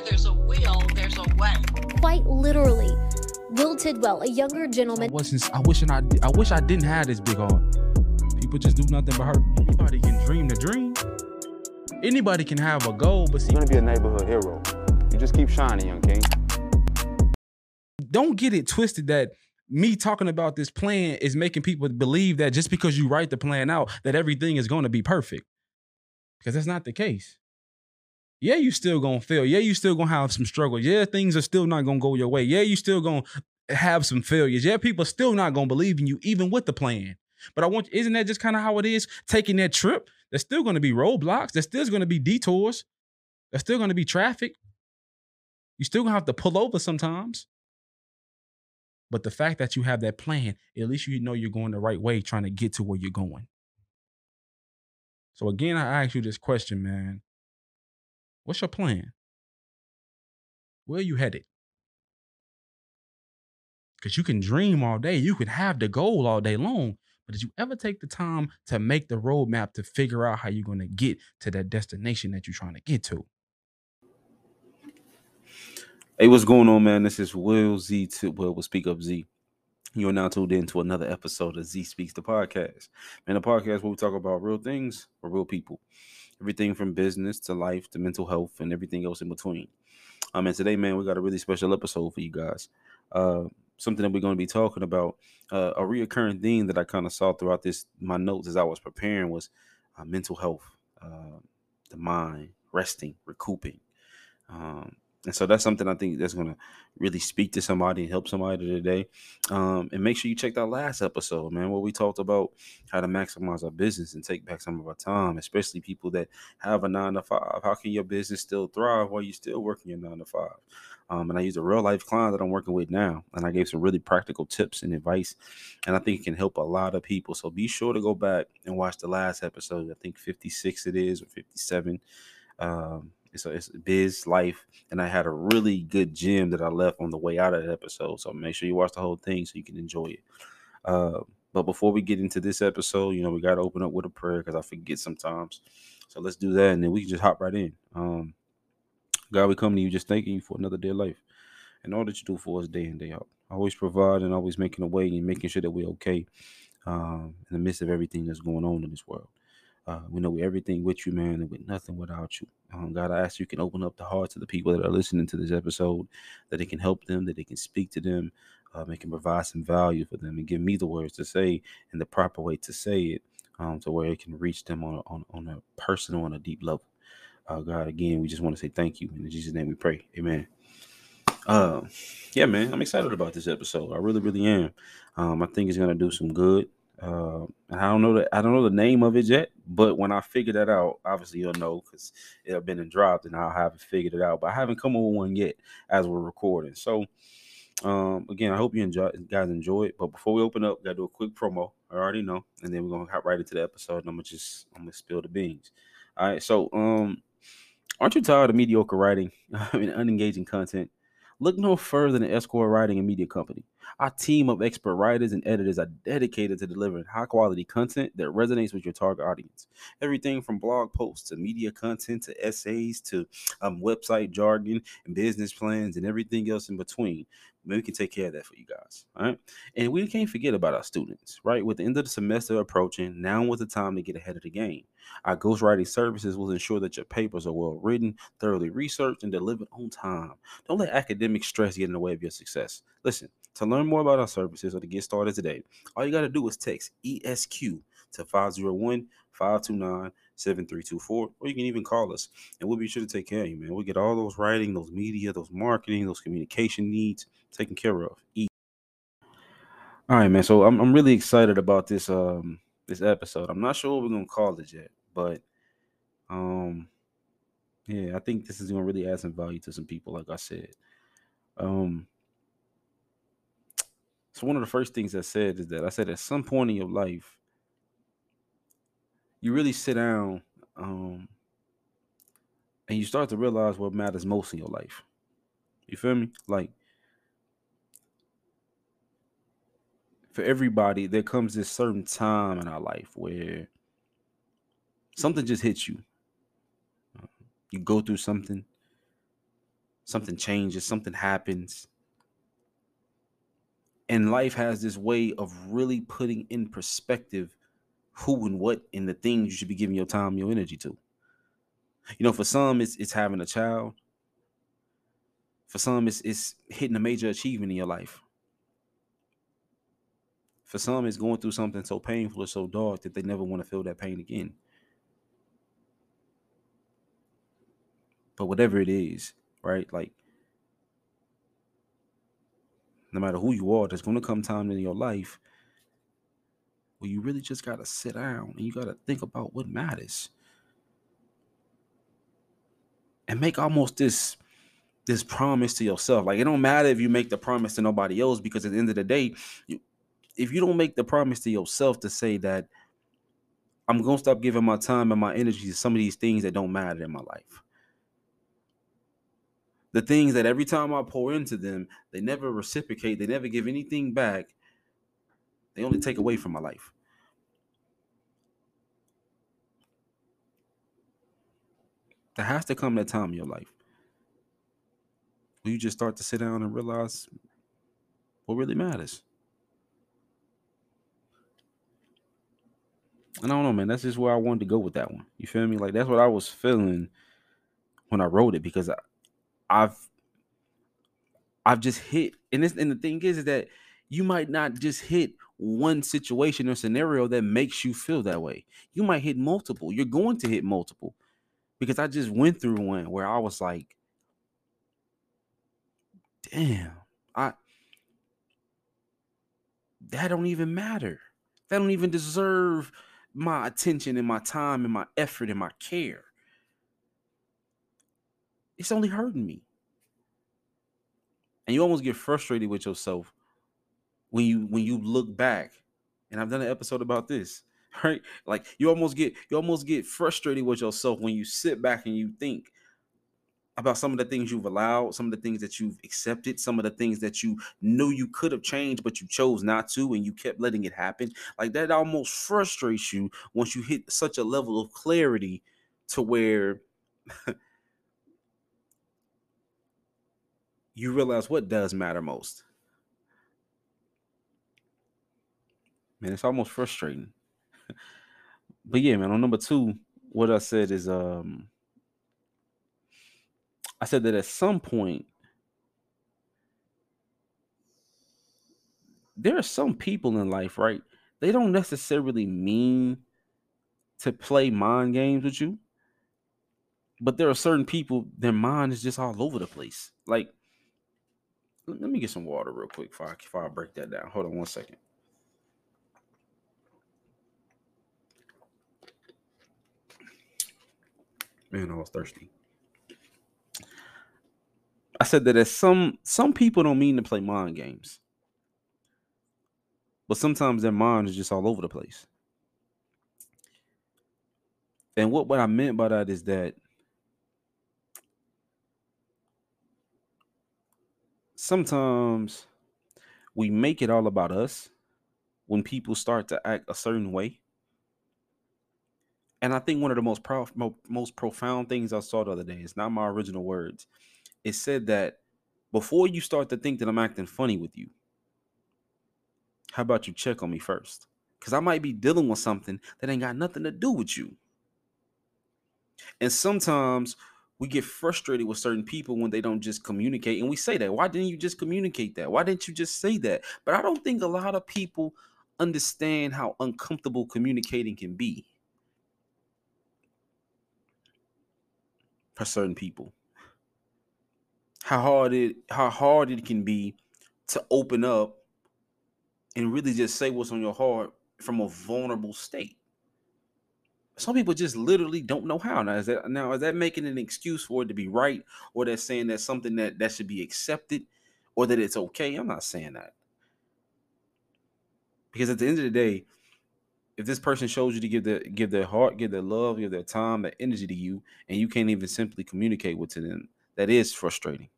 where there's a will, there's a way. Quite literally, Will Tidwell, a younger gentleman. I wish I didn't have this big heart. People just do nothing but hurt. Anybody can dream the dream. Anybody can have a goal, but see. You're gonna be a neighborhood hero. You just keep shining, young king. Don't get it twisted that me talking about this plan is making people believe that just because you write the plan out, that everything is going to be perfect. Because that's not the case. Yeah, you still going to fail. Yeah, you still going to have some struggles. Yeah, things are still not going to go your way. Yeah, you still going to have some failures. Yeah, people are still not going to believe in you, even with the plan. But isn't that just kind of how it is? Taking that trip, there's still going to be roadblocks. There's still going to be detours. There's still going to be traffic. You still going to have to pull over sometimes. But the fact that you have that plan, at least you know you're going the right way trying to get to where you're going. So again, I ask you this question, man. What's your plan? Where are you headed? Because you can dream all day. You can have the goal all day long. But did you ever take the time to make the roadmap to figure out how you're going to get to that destination that you're trying to get to? Hey, what's going on, man? This is Will Z Tidwell with Speak Up Z. You're now tuned in to another episode of Z Speaks the Podcast. Man, the podcast where we talk about real things for real people. Everything from business to life to mental health and everything else in between. And today, man, we got a really special episode for you guys. Something that we're going to be talking about. A reoccurring theme that I kind of saw throughout my notes as I was preparing was mental health, the mind, resting, recouping. And so that's something I think that's going to really speak to somebody and help somebody today. And make sure you check that last episode, man, where we talked about how to maximize our business and take back some of our time, especially people that have a 9-to-5. How can your business still thrive while you're still working your 9-to-5? And I use a real life client that I'm working with now. And I gave some really practical tips and advice. And I think it can help a lot of people. So be sure to go back and watch the last episode. I think 56 it is, or 57. So it's Biz Life, and I had a really good gem that I left on the way out of that episode. So make sure you watch the whole thing so you can enjoy it. But before we get into this episode, you know, we got to open up with a prayer because I forget sometimes. So let's do that, and then we can just hop right in. God, we come to you just thanking you for another day of life and all that you do for us day in, day out. Always provide and always making a way and making sure that we're okay in the midst of everything that's going on in this world. We know we're everything with you, man, and with nothing without you. God, I ask you can open up the hearts of the people that are listening to this episode, that it can help them, that it can speak to them, it can provide some value for them, and give me the words to say and the proper way to say it to where it can reach them on a personal, on a deep level. God, again, we just want to say thank you. In Jesus' name we pray. Amen. Yeah, man, I'm excited about this episode. I really, really am. I think it's going to do some good. And I don't know the name of it yet, but when I figure that out, obviously you'll know because it'll been dropped and I haven't figured it out. But I haven't come up with one yet as we're recording. So again, I hope you guys enjoy it. But before we open up, gotta do a quick promo. I already know, and then we're gonna hop right into the episode. And I'm gonna spill the beans. All right. So aren't you tired of mediocre writing? I mean, unengaging content. Look no further than Esquire Writing and Media Company. Our team of expert writers and editors are dedicated to delivering high-quality content that resonates with your target audience. Everything from blog posts to media content to essays to website jargon and business plans and everything else in between. We can take care of that for you guys, all right? And we can't forget about our students, right? With the end of the semester approaching, now was the time to get ahead of the game. Our ghostwriting services will ensure that your papers are well written, thoroughly researched, and delivered on time. Don't let academic stress get in the way of your success. Listen, to learn more about our services or to get started today, all you got to do is text ESQ to 501-529-7324, or you can even call us, and we'll be sure to take care of you, man. We'll get all those writing, those media, those marketing, those communication needs taken care of. All right, man. So I'm really excited about this episode. I'm not sure what we're gonna call it yet, but yeah, I think this is gonna really add some value to some people, like I said. So one of the first things I said at some point in your life, you really sit down and you start to realize what matters most in your life. You feel me? Like, for everybody, there comes this certain time in our life where something just hits you. You go through something something changes, something happens. And life has this way of really putting in perspective who and what and the things you should be giving your time, your energy to. You know, for some, it's having a child. For some, it's hitting a major achievement in your life. For some, it's going through something so painful or so dark that they never want to feel that pain again. But whatever it is, right? Like, no matter who you are, there's going to come time in your life where you really just got to sit down and you got to think about what matters. And make almost this promise to yourself. Like, it don't matter if you make the promise to nobody else, because at the end of the day, if you don't make the promise to yourself to say that I'm going to stop giving my time and my energy to some of these things that don't matter in my life. The things that every time I pour into them, they never reciprocate. They never give anything back. They only take away from my life. There has to come that time in your life where you just start to sit down and realize what really matters. And I don't know, man, that's just where I wanted to go with that one. You feel me? Like, that's what I was feeling when I wrote it, because I've just hit. And the thing is that you might not just hit one situation or scenario that makes you feel that way. You might hit multiple. You're going to hit multiple, because I just went through one where I was like, damn, that don't even matter. That don't even deserve my attention and my time and my effort and my care. It's only hurting me. And you almost get frustrated with yourself when you look back. And I've done an episode about this, right? Like, you almost get frustrated with yourself when you sit back and you think about some of the things you've allowed, some of the things that you've accepted, some of the things that you knew you could have changed, but you chose not to, and you kept letting it happen. Like, that almost frustrates you once you hit such a level of clarity to where you realize what does matter most. Man, it's almost frustrating. But yeah, man, on number 2, what I said is, I said that at some point, there are some people in life, right? They don't necessarily mean to play mind games with you, but there are certain people, their mind is just all over the place. Like, let me get some water real quick before I break that down. Hold on one second. Man, I was thirsty. I said that as some people don't mean to play mind games, but sometimes their mind is just all over the place. And what I meant by that is that sometimes we make it all about us when people start to act a certain way. And I think one of the most profound things I saw the other day, it's not my original words, it said that before you start to think that I'm acting funny with you, how about you check on me first? Because I might be dealing with something that ain't got nothing to do with you. And sometimes we get frustrated with certain people when they don't just communicate. And we say that, why didn't you just communicate that? Why didn't you just say that? But I don't think a lot of people understand how uncomfortable communicating can be for certain people. How hard it can be to open up and really just say what's on your heart from a vulnerable state. Some people just literally don't know how. Now, is that making an excuse for it to be right, or they're saying that's something that should be accepted, or that it's okay? I'm not saying that. Because at the end of the day, if this person shows you to give their heart, give their love, give their time, their energy to you, and you can't even simply communicate with them, that is frustrating,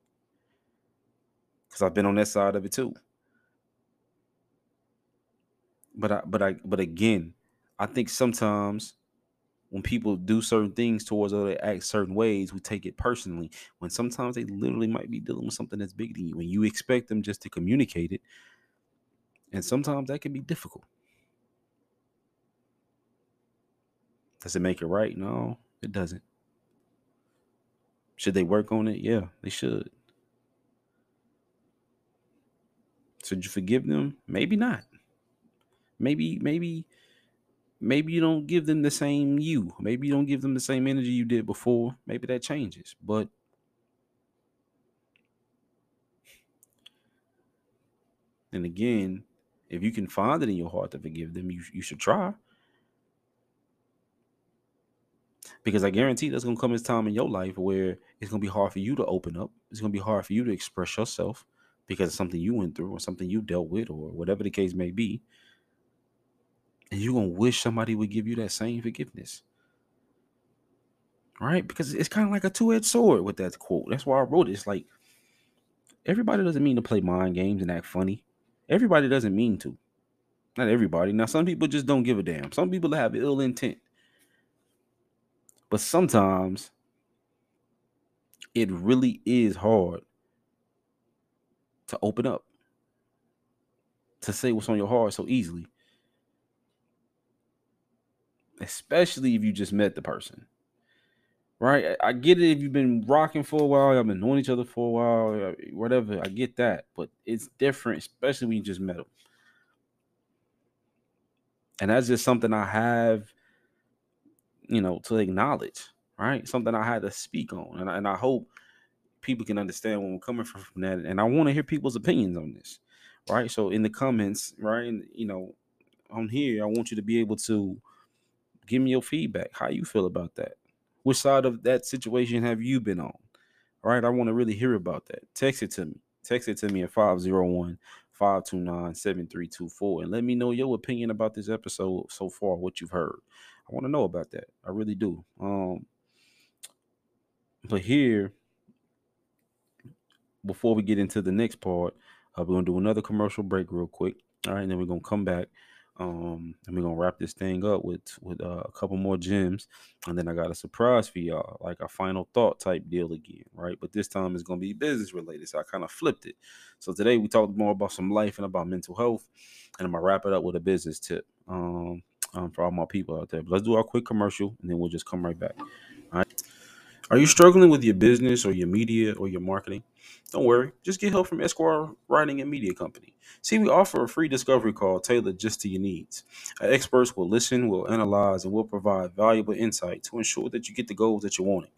because I've been on that side of it too. But again, I think sometimes when people do certain things towards us or they act certain ways, we take it personally, when sometimes they literally might be dealing with something that's bigger than you, and you expect them just to communicate it. And sometimes that can be difficult. Does it make it right? No, it doesn't. Should they work on it? Yeah, they should. Should you forgive them? Maybe not. Maybe you don't give them the same you. Maybe you don't give them the same energy you did before. Maybe that changes. But then again, if you can find it in your heart to forgive them, you should try. Because I guarantee there's going to come this time in your life where it's going to be hard for you to open up. It's going to be hard for you to express yourself because of something you went through or something you dealt with or whatever the case may be. And you're going to wish somebody would give you that same forgiveness. Right? Because it's kind of like a two-edged sword with that quote. That's why I wrote it. It's like, everybody doesn't mean to play mind games and act funny. Everybody doesn't mean to. Not everybody. Now, some people just don't give a damn. Some people have ill intent. But sometimes it really is hard to open up, to say what's on your heart so easily, especially if you just met the person, right? I get it if you've been rocking for a while, y'all been knowing each other for a while, whatever, I get that, but it's different, especially when you just met them. And that's just something I have, to acknowledge, right? Something I had to speak on. And I hope people can understand where I'm coming from that. And I want to hear people's opinions on this, right? So in the comments, right? And, on here, I want you to be able to give me your feedback. How you feel about that? Which side of that situation have you been on? All right. I want to really hear about that. Text it to me. Text it to me at 501-529-7324 and let me know your opinion about this episode so far, what you've heard. I want to know about that. I really do. But here, before we get into the next part, we're going to do another commercial break real quick. All right. And then we're going to come back. And we're going to wrap this thing up with a couple more gems. And then I got a surprise for y'all, like a final thought type deal again, right? But this time it's going to be business related. So I kind of flipped it. So today we talked more about some life and about mental health. And I'm going to wrap it up with a business tip for all my people out there. But let's do our quick commercial and then we'll just come right back. All right. Are you struggling with your business or your media or your marketing? Don't worry. Just get help from Esquire Writing and Media Company. See, we offer a free discovery call tailored just to your needs. Our experts will listen, will analyze, and will provide valuable insight to ensure that you get the goals that you're wanting.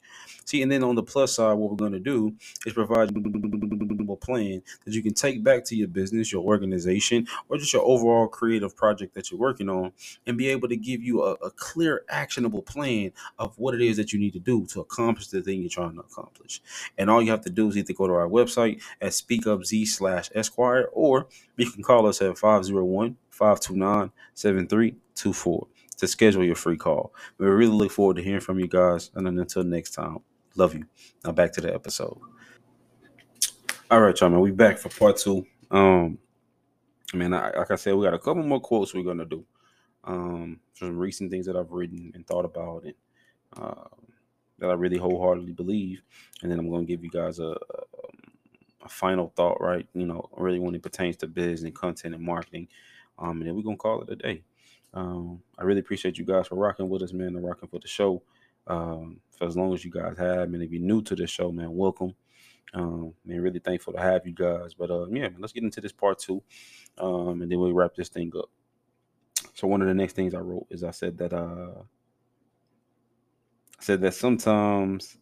See, and then on the plus side, what we're going to do is provide a plan that you can take back to your business, your organization, or just your overall creative project that you're working on and be able to give you a clear, actionable plan of what it is that you need to do to accomplish the thing you're trying to accomplish. And all you have to do is either go to our website at speakupz.com/Esquire, or you can call us at 501-529-7324 to schedule your free call. We really look forward to hearing from you guys. And then until next time, love you. Now back to the episode. All right, y'all, man, we back for part two. Like I said, we got a couple more quotes we're going to do. Some recent things that I've written and thought about and that I really wholeheartedly believe. And then I'm going to give you guys a final thought, right? Really when it pertains to business and content and marketing. And then we're going to call it a day. I really appreciate you guys for rocking with us, man, and rocking for the show for as long as you guys have. And if you're new to the show, man, welcome. Man, really thankful to have you guys. But man, let's get into this part two. And then we'll wrap this thing up. So one of the next things I wrote is I said that sometimes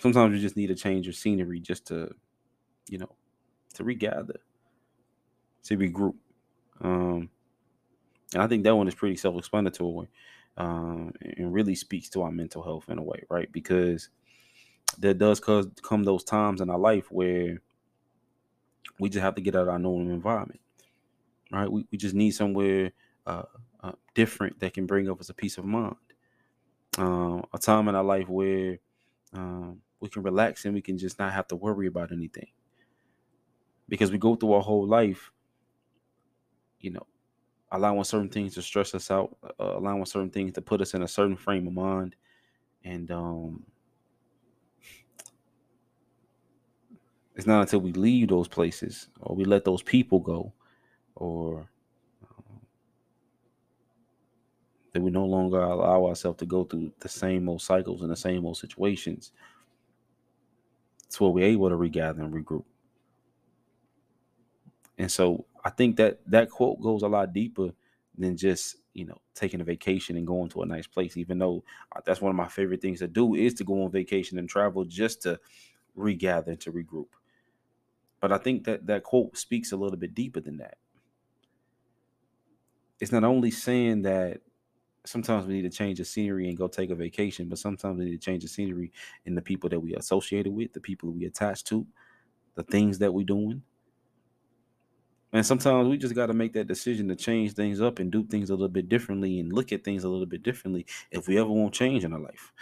sometimes you just need to change your scenery just to, to regather, to regroup. And I think that one is pretty self-explanatory and really speaks to our mental health in a way, right? Because there does come those times in our life where we just have to get out of our normal environment, right? We just need somewhere different that can bring up us a peace of mind. A time in our life where we can relax and we can just not have to worry about anything, because we go through our whole life, allowing certain things to stress us out, allowing certain things to put us in a certain frame of mind. And it's not until we leave those places or we let those people go or that we no longer allow ourselves to go through the same old cycles and the same old situations. It's where we're able to regather and regroup. And so I think that that quote goes a lot deeper than just, you know, taking a vacation and going to a nice place, even though that's one of my favorite things to do is to go on vacation and travel just to regather and to regroup. But I think that that quote speaks a little bit deeper than that. It's not only saying that sometimes we need to change the scenery and go take a vacation, but sometimes we need to change the scenery in the people that we associated with, the people we attach to, the things that we're doing. And sometimes we just got to make that decision to change things up and do things a little bit differently and look at things a little bit differently if we ever want change in our life.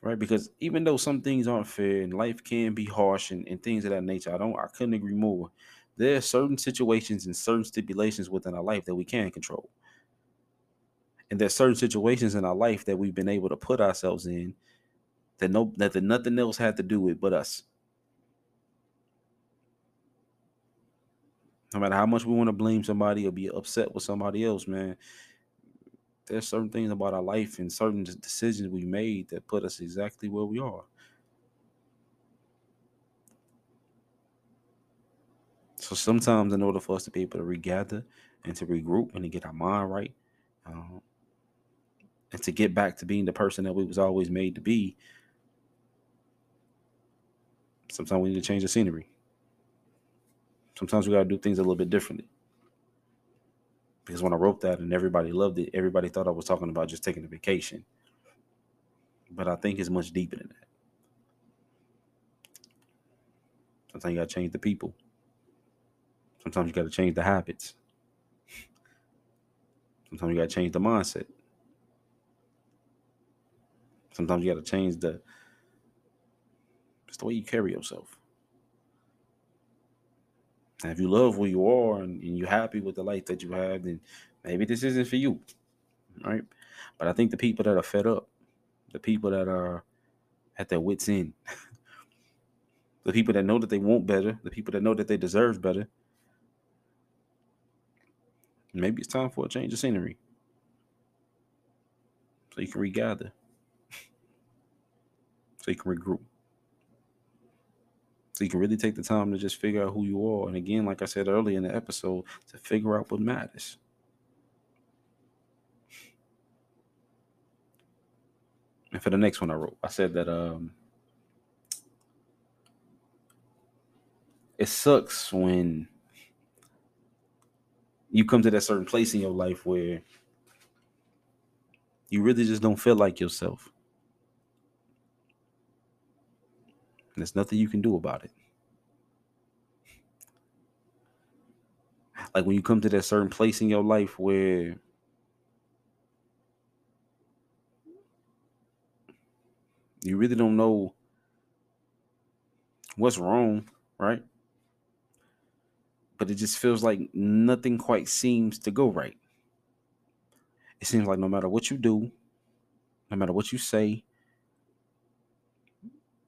Right? Because even though some things aren't fair and life can be harsh and things of that nature, I couldn't agree more. There are certain situations and certain stipulations within our life that we can control. And there are certain situations in our life that we've been able to put ourselves in that nothing else had to do with but us. No matter how much we want to blame somebody or be upset with somebody else, man, there's certain things about our life and certain decisions we made that put us exactly where we are. So sometimes in order for us to be able to regather and to regroup and to get our mind right, and to get back to being the person that we was always made to be, sometimes we need to change the scenery. Sometimes we got to do things a little bit differently. Because when I wrote that and everybody loved it, everybody thought I was talking about just taking a vacation. But I think it's much deeper than that. Sometimes you got to change the people. Sometimes you got to change the habits. Sometimes you got to change the mindset. Sometimes you got to change the way you carry yourself. And if you love who you are and you're happy with the life that you have, then maybe this isn't for you, right? But I think the people that are fed up, the people that are at their wits' end, the people that know that they want better, the people that know that they deserve better, maybe it's time for a change of scenery so you can regather, so you can regroup. So you can really take the time to just figure out who you are. And again, like I said earlier in the episode, to figure out what matters. And for the next one I wrote, I said that it sucks when you come to that certain place in your life where you really just don't feel like yourself. And there's nothing you can do about it. Like when you come to that certain place in your life where you really don't know what's wrong, right? But it just feels like nothing quite seems to go right. It seems like no matter what you do, no matter what you say,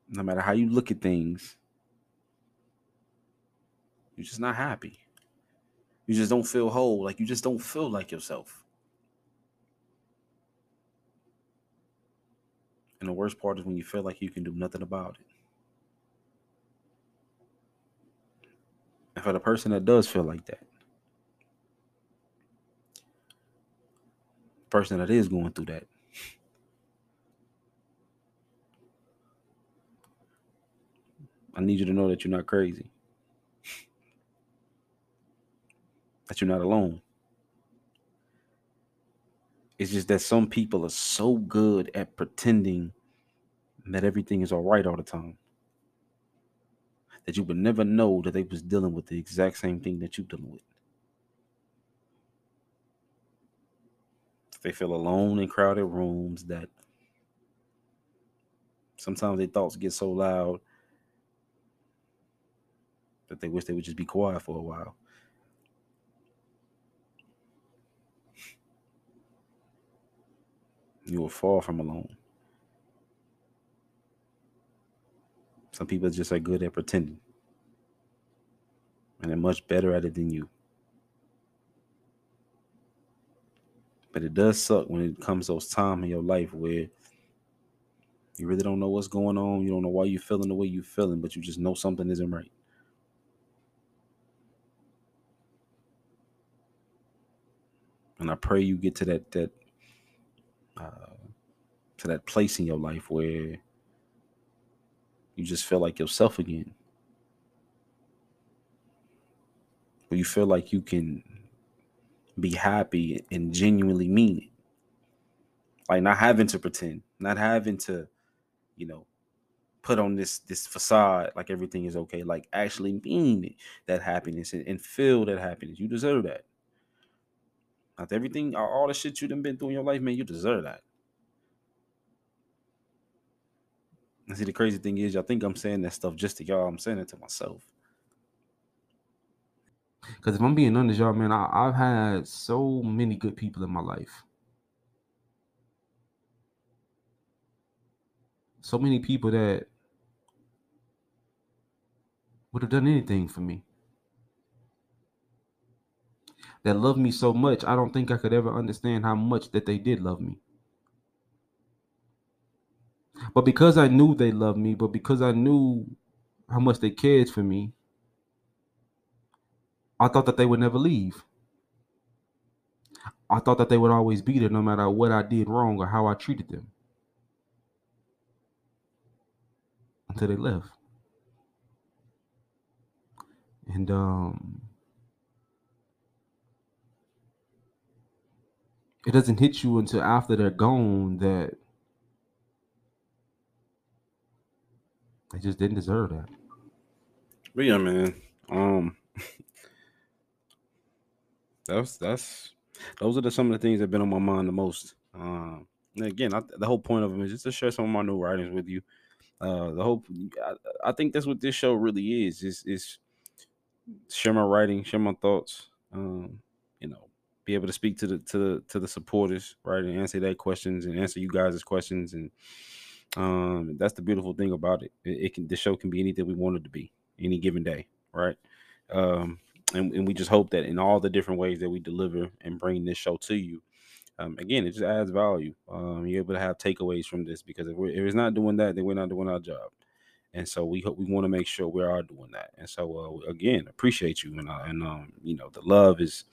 no matter how you look at things, you're just not happy. You just don't feel whole. Like you just don't feel like yourself. And the worst part is when you feel like you can do nothing about it. And for the person that does feel like that, the person that is going through that, I need you to know that you're not crazy, that you're not alone. It's just that some people are so good at pretending that everything is all right all the time that you would never know that they was dealing with the exact same thing that you're dealing with. They feel alone in crowded rooms, that sometimes their thoughts get so loud that they wish they would just be quiet for a while. you will fall from alone. Some people just are good at pretending, and they're much better at it than you. But it does suck when it comes those times in your life where you really don't know what's going on. You don't know why you're feeling the way you're feeling, but you just know something isn't right. And I pray you get to that place in your life where you just feel like yourself again. Where you feel like you can be happy and genuinely mean it. Like not having to pretend, not having to, put on this facade like everything is okay. Like actually mean that happiness and feel that happiness. You deserve that. After everything, all the shit you done been through in your life, man, you deserve that. And see, the crazy thing is, y'all think I'm saying that stuff just to y'all. I'm saying it to myself. Because if I'm being honest, y'all, man, I've had so many good people in my life. So many people that would have done anything for me. That loved me so much, I don't think I could ever understand how much that they did love me. But because I knew they loved me, but because I knew how much they cared for me, I thought that they would never leave. I thought that they would always be there no matter what I did wrong or how I treated them. Until they left. And, it doesn't hit you until after they're gone that they just didn't deserve that. But yeah, man. Those are some of the things that have been on my mind the most. And again, the whole point of them is just to share some of my new writings with you. I think that's what this show really is share my writing, share my thoughts. Be able to speak to the supporters, right, and answer their questions and answer you guys' questions, and that's the beautiful thing about it. The show can be anything we want it to be, any given day, right? And we just hope that in all the different ways that we deliver and bring this show to you, again, it just adds value. You're able to have takeaways from this, because if it's not doing that, then we're not doing our job. And so we want to make sure we are doing that. And so again, appreciate you, and the love is.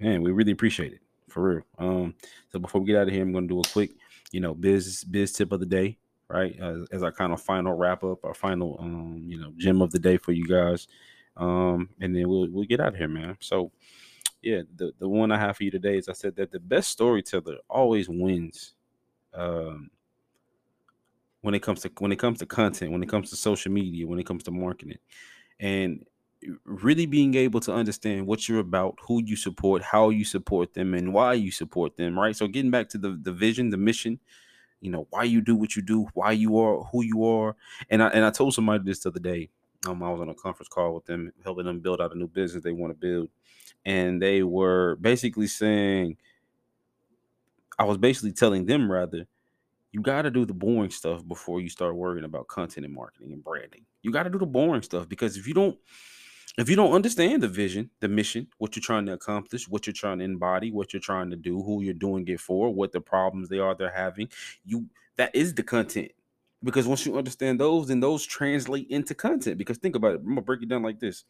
Man, we really appreciate it, for real. So before we get out of here, I'm going to do a quick, biz tip of the day, right? As our kind of final wrap up, our final, gem of the day for you guys. And then we'll get out of here, man. So yeah, the one I have for you today is, I said that the best storyteller always wins, when it comes to content, when it comes to social media, when it comes to marketing, and really being able to understand what you're about, who you support, how you support them, and why you support them, right? So getting back to the vision, the mission, why you do what you do, why you are who you are. And I told somebody this the other day. I was on a conference call with them, helping them build out a new business they want to build. And they were basically saying, I was basically telling them, rather, you got to do the boring stuff before you start worrying about content and marketing and branding. You got to do the boring stuff, because if you don't understand the vision, the mission, what you're trying to accomplish, what you're trying to embody, what you're trying to do, who you're doing it for, what the problems they're having, that is the content. Because once you understand those, then those translate into content. Because think about it, I'm gonna break it down like this.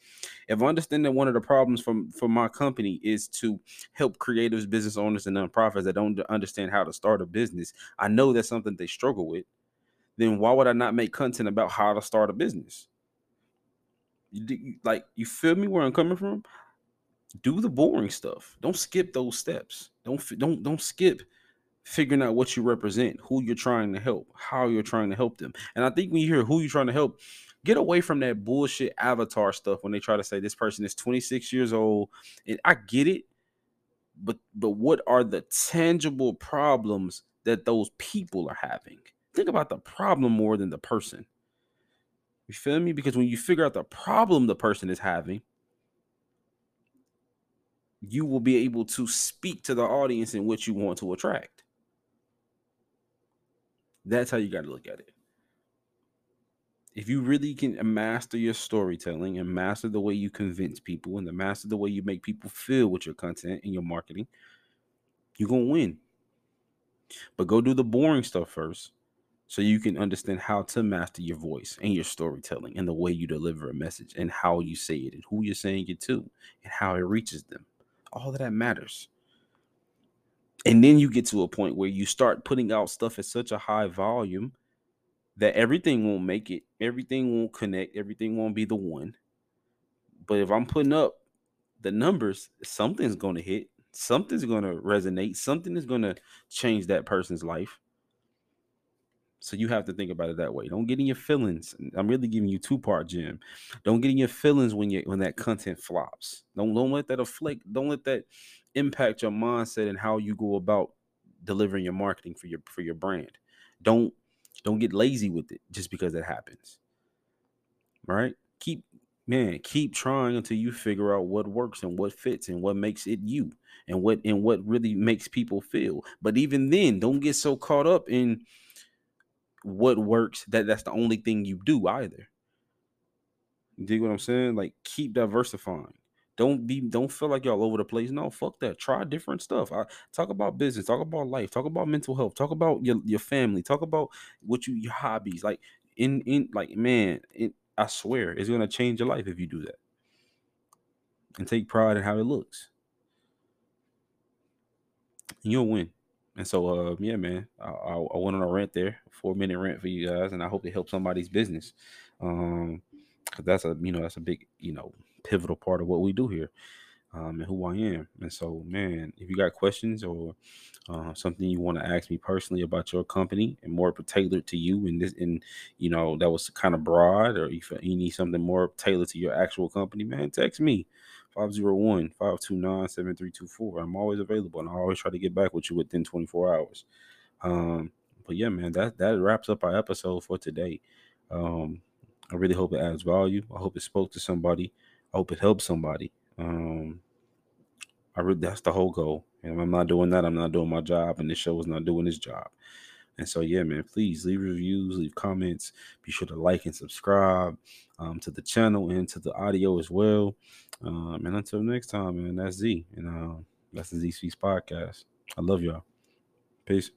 If I understand that one of the problems from my company is to help creatives, business owners, and nonprofits that don't understand how to start a business, I know that's something they struggle with, then why would I not make content about how to start a business? You feel me where I'm coming from? Do the boring stuff. Don't skip those steps. Don't skip figuring out what you represent, who you're trying to help, how you're trying to help them. And I think when you hear who you're trying to help, get away from that bullshit avatar stuff when they try to say this person is 26 years old. And I get it, but what are the tangible problems that those people are having? Think about the problem more than the person. You feel me? Because when you figure out the problem the person is having, you will be able to speak to the audience in which you want to attract. That's how you got to look at it. If you really can master your storytelling and master the way you convince people and the master the way you make people feel with your content and your marketing, you're going to win. But go do the boring stuff first so you can understand how to master your voice and your storytelling and the way you deliver a message and how you say it and who you're saying it to and how it reaches them. All of that matters. And then you get to a point where you start putting out stuff at such a high volume that everything won't make it, everything won't connect, everything won't be the one. But if I'm putting up the numbers, something's going to hit, something's going to resonate, something is going to change that person's life. So you have to think about it that way. Don't get in your feelings. I'm really giving you two-part, Jim. Don't get in your feelings when that content flops. Don't let that afflict. Don't let that impact your mindset and how you go about delivering your marketing for your brand. Don't get lazy with it just because it happens. All right? Keep trying until you figure out what works and what fits and what makes it you and what really makes people feel. But even then, don't get so caught up in what works that's the only thing you do either. You dig what I'm saying? Like, keep diversifying. Don't feel like y'all over the place. No, fuck that. Try different stuff. Talk about business, talk about life, talk about mental health, talk about your family, talk about your hobbies. Like I swear it's gonna change your life if you do that. And take pride in how it looks. And you'll win. And so, I went on a rant there, 4-minute rant for you guys, and I hope it helps somebody's business. Cause that's a big, pivotal part of what we do here, and who I am. And so, if you got questions or something you want to ask me personally about your company and more tailored to you, and that was kind of broad, or if you need something more tailored to your actual company, text me. 501-529-7324. I'm always available, and I always try to get back with you within 24 hours. That wraps up our episode for today. I really hope it adds value. I hope it spoke to somebody. I hope it helps somebody. That's the whole goal. And if I'm not doing that, I'm not doing my job, and this show is not doing its job. And so, please leave reviews, leave comments. Be sure to like and subscribe to the channel and to the audio as well. And until next time, that's Z. And that's the ZeeSpeaks Podcast. I love y'all. Peace.